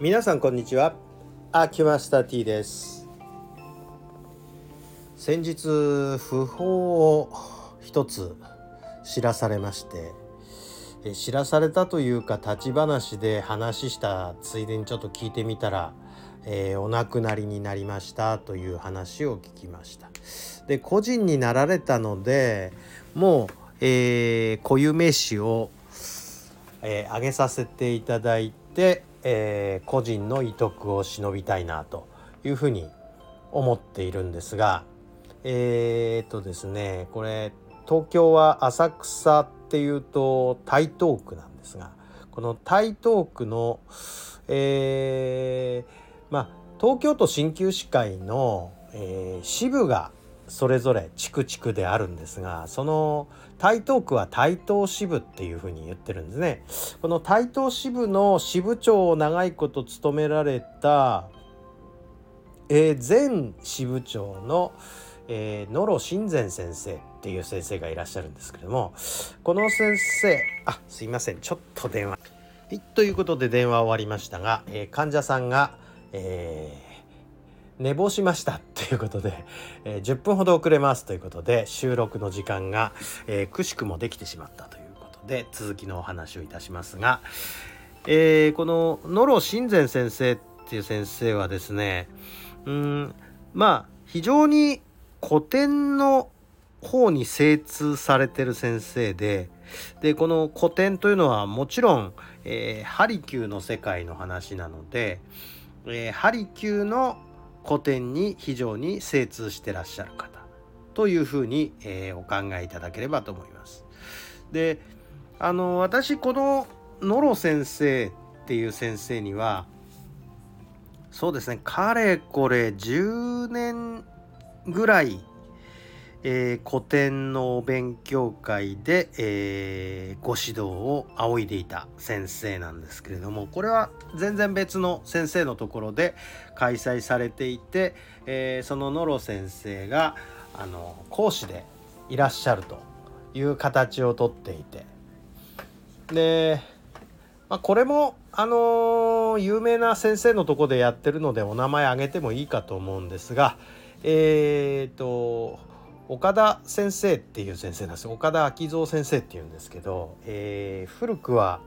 皆さんこんにちは、秋マスター T です。先日訃報を一つ知らされまして、知らされたというか立ち話で話したついでにちょっと聞いてみたら、お亡くなりになりましたという話を聞きました。で、個人になられたのでもう、固有名詞を、挙げさせていただいて、個人の遺徳を忍びたいなというふうに思っているんですが、ですね、これ東京は浅草っていうと台東区なんですが、この台東区の、東京都鍼灸師会の、支部がそれぞれ地区であるんですが、その台東区は台東支部っていうふうに言ってるんですね。この台東支部の支部長を長いこと務められた、前支部長の、野呂新善先生っていう先生がいらっしゃるんですけれども、この先生、すいません、ちょっと電話ということで電話終わりましたが、患者さんが、寝坊しましたということで、10分ほど遅れますということで収録の時間が、くしくもできてしまったということで、続きのお話をいたしますが、この野呂新善先生っていう先生はですね、非常に古典の方に精通されてる先生で、この古典というのはもちろん、ハリキューの世界の話なので、ハリキューの古典に非常に精通してらっしゃる方というふうに、お考えいただければと思います。で、私この野呂先生っていう先生にはそうですね、かれこれ10年ぐらい、古典の勉強会で、ご指導を仰いでいた先生なんですけれども、これは全然別の先生のところで開催されていて、その野呂先生が講師でいらっしゃるという形をとっていて、で、これも有名な先生のところでやってるのでお名前挙げてもいいかと思うんですが、岡田先生っていう先生なんです。岡田昭蔵先生っていうんですけど、古くは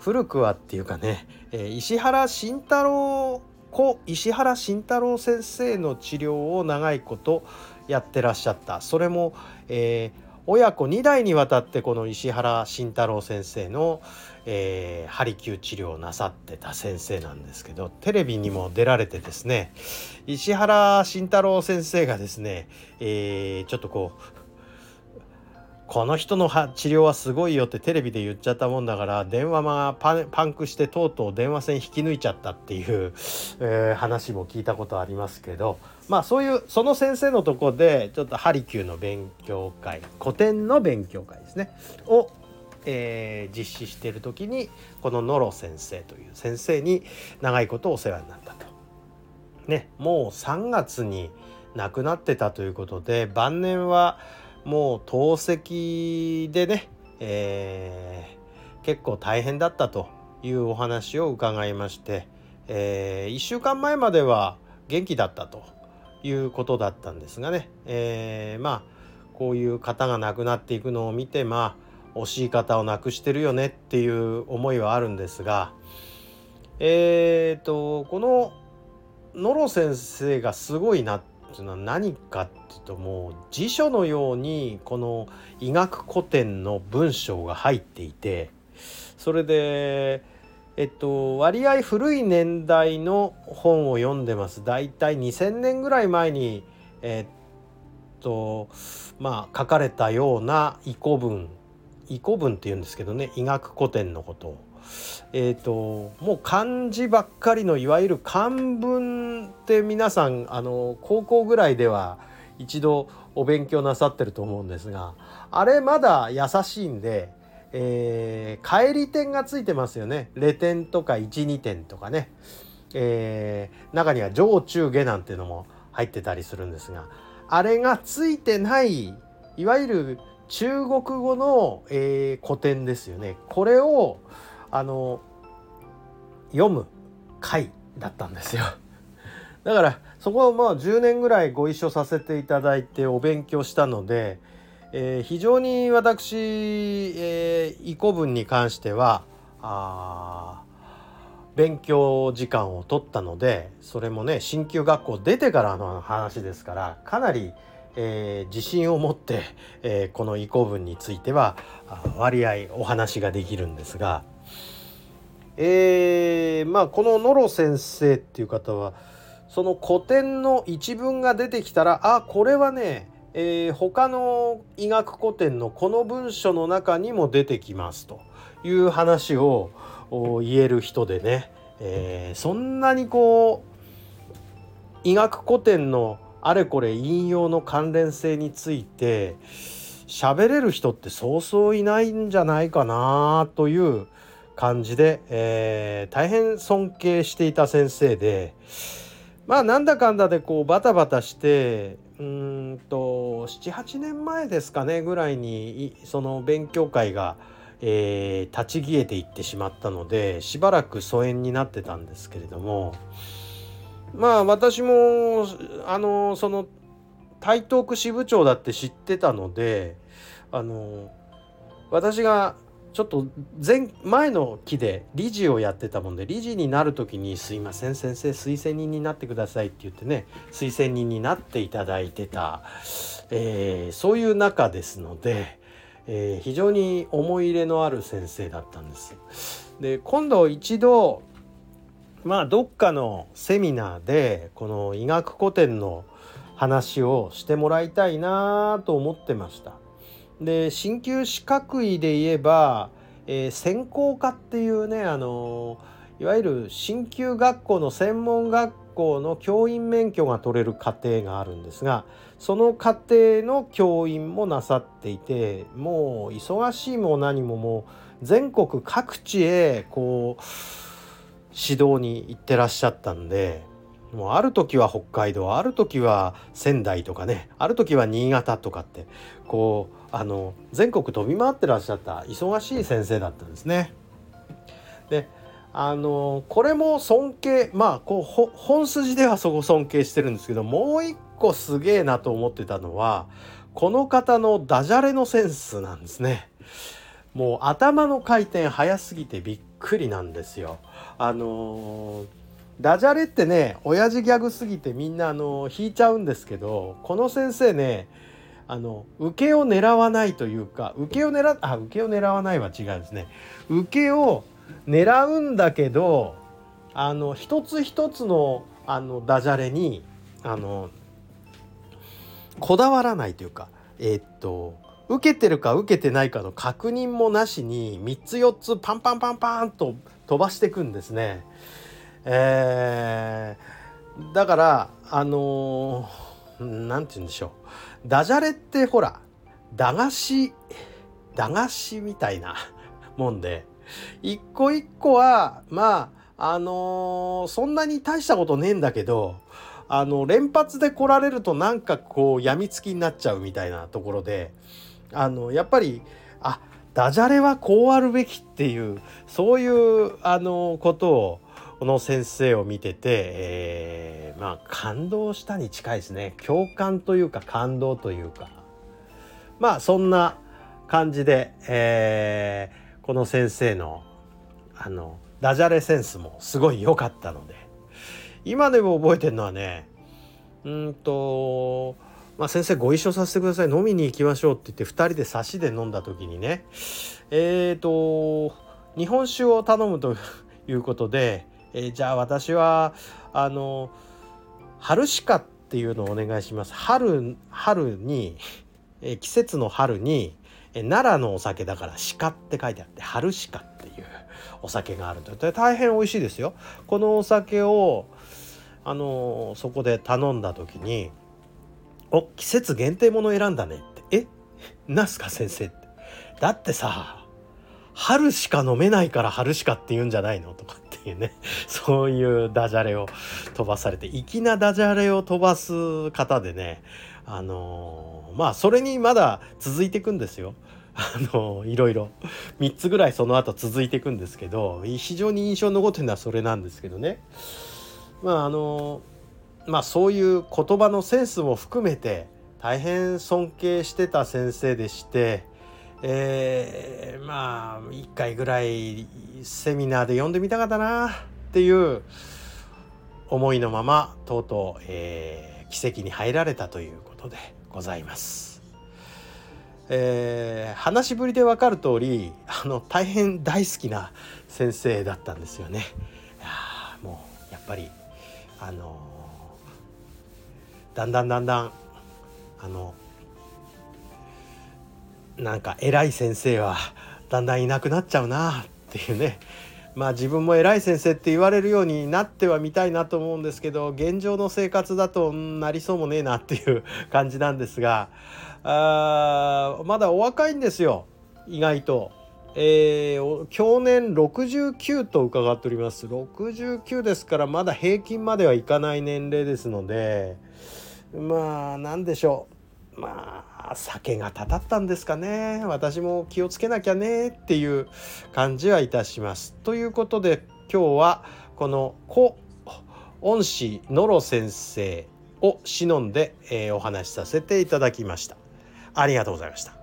っていうかね、石原慎太郎先生の治療を長いことやってらっしゃった。それも、親子2代にわたってこの石原慎太郎先生の、ハリキュー治療をなさってた先生なんですけど、テレビにも出られてですね、石原慎太郎先生がですね、ちょっとこの人の治療はすごいよってテレビで言っちゃったもんだから、電話がパンクしてとうとう電話線引き抜いちゃったっていう、話も聞いたことありますけど、そういうその先生のとこでちょっとハリキューの勉強会、古典の勉強会ですねを、実施している時にこの野呂先生という先生に長いことお世話になったと、もう3月に亡くなってたということで、晩年はもう透析でね、結構大変だったというお話を伺いまして、1週間前までは元気だったということだったんですがね、こういう方が亡くなっていくのを見て、惜しい方を亡くしてるよねっていう思いはあるんですが、この野呂先生がすごいなっていうのは何かっていうと、もう辞書のようにこの医学古典の文章が入っていて、それで割合古い年代の本を読んでます。だいたい2000年ぐらい前に書かれたような遺古文っていうんですけどね、医学古典のことを、もう漢字ばっかりのいわゆる漢文って皆さん高校ぐらいでは一度お勉強なさってると思うんですが、あれまだ優しいんで、帰り点がついてますよね。0点とか 1,2 点とかね、中には上中下なんてのも入ってたりするんですが、あれがついてないいわゆる中国語の、古典ですよね。これを読む会だったんですよ。だからそこをまあ10年ぐらいご一緒させていただいてお勉強したので、非常に私、異古文に関しては勉強時間を取ったので、それもね進級学校出てからの話ですから、かなり、自信を持って、この異古文については割合お話ができるんですが、まあこの野呂先生っていう方はその古典の一文が出てきたら、あ、これはね、他の医学古典のこの文書の中にも出てきますという話を言える人でね、そんなにこう医学古典のあれこれ引用の関連性について喋れる人ってそうそういないんじゃないかなという感じで、大変尊敬していた先生で、まあなんだかんだでこうバタバタして7、8年前ですかねぐらいにその勉強会が、立ち消えていってしまったので、しばらく疎遠になってたんですけれども、まあ私もその台東区支部長だって知ってたので、私がちょっと前の期で理事をやってたもんで、理事になる時にすいません先生推薦人になってくださいって言ってね、推薦人になっていただいてた、そういう中ですので、非常に思い入れのある先生だったんです。で今度一度まあどっかのセミナーでこの医学古典の話をしてもらいたいなと思ってました。で進級資格医で言えば、専攻科っていうね、いわゆる進級学校の専門学校の教員免許が取れる課程があるんですが、その課程の教員もなさっていて、もう忙しいも何ももう全国各地へこう指導に行ってらっしゃったんで、もうある時は北海道、ある時は仙台とかね、ある時は新潟とかってこう全国飛び回ってらっしゃった忙しい先生だったんですね。でこれも尊敬、まあこう本筋ではそこ尊敬してるんですけど、もう一個すげえなと思ってたのはこの方のダジャレのセンスなんですね。もう頭の回転早すぎてびっくりなんですよ。ダジャレってね親父ギャグすぎてみんな引いちゃうんですけど、この先生ね受けを狙わないというか、受けを狙わないは違うんですね。受けを狙うんだけど一つ一つのダジャレにこだわらないというか、受けてるか受けてないかの確認もなしに3つ4つパンパンパンパンと飛ばしていくんですね。だからなんて言うんでしょう、ダジャレってほら駄菓子みたいなもんで、一個一個はまあそんなに大したことねえんだけど連発で来られるとなんかこう病みつきになっちゃうみたいなところで、やっぱりダジャレはこうあるべきっていうそういうことをこの先生を見てて、まあ感動したに近いですね。共感というか感動というか、まあそんな感じで、この先生のダジャレセンスもすごい良かったので、今でも覚えてるのはね、まあ、先生ご一緒させてください飲みに行きましょうって言って2人で差しで飲んだ時にね、日本酒を頼むということで、じゃあ私は春鹿っていうのをお願いします。春に、季節の春に、奈良のお酒だから鹿って書いてあって春鹿っていうお酒があるということで大変美味しいですよ。このお酒をそこで頼んだ時に季節限定もの選んだねってなんすか先生って、だってさ春しか飲めないから春しかって言うんじゃないのとかっていうね、そういうダジャレを飛ばされて、粋なダジャレを飛ばす方でね、それにまだ続いていくんですよ。いろいろ3つぐらいその後続いていくんですけど、非常に印象に残ってるのはそれなんですけどね。そういう言葉のセンスも含めて大変尊敬してた先生でして、1回ぐらいセミナーで読んでみたかったなっていう思いのまま、とうとう、奇跡に入られたということでございます。話しぶりで分かる通り、大変大好きな先生だったんですよね。もうやっぱりだんだんなんか偉い先生はだんだんいなくなっちゃうなっていうね。自分も偉い先生って言われるようになってはみたいなと思うんですけど、現状の生活だとなりそうもねえなっていう感じなんですが、まだお若いんですよ、意外と。去年69と伺っております。69ですから、まだ平均まではいかない年齢ですので、なんでしょう、酒がたたったんですかね。私も気をつけなきゃねっていう感じはいたします。ということで、今日はこの故恩師野呂先生を偲んでお話しさせていただきました。ありがとうございました。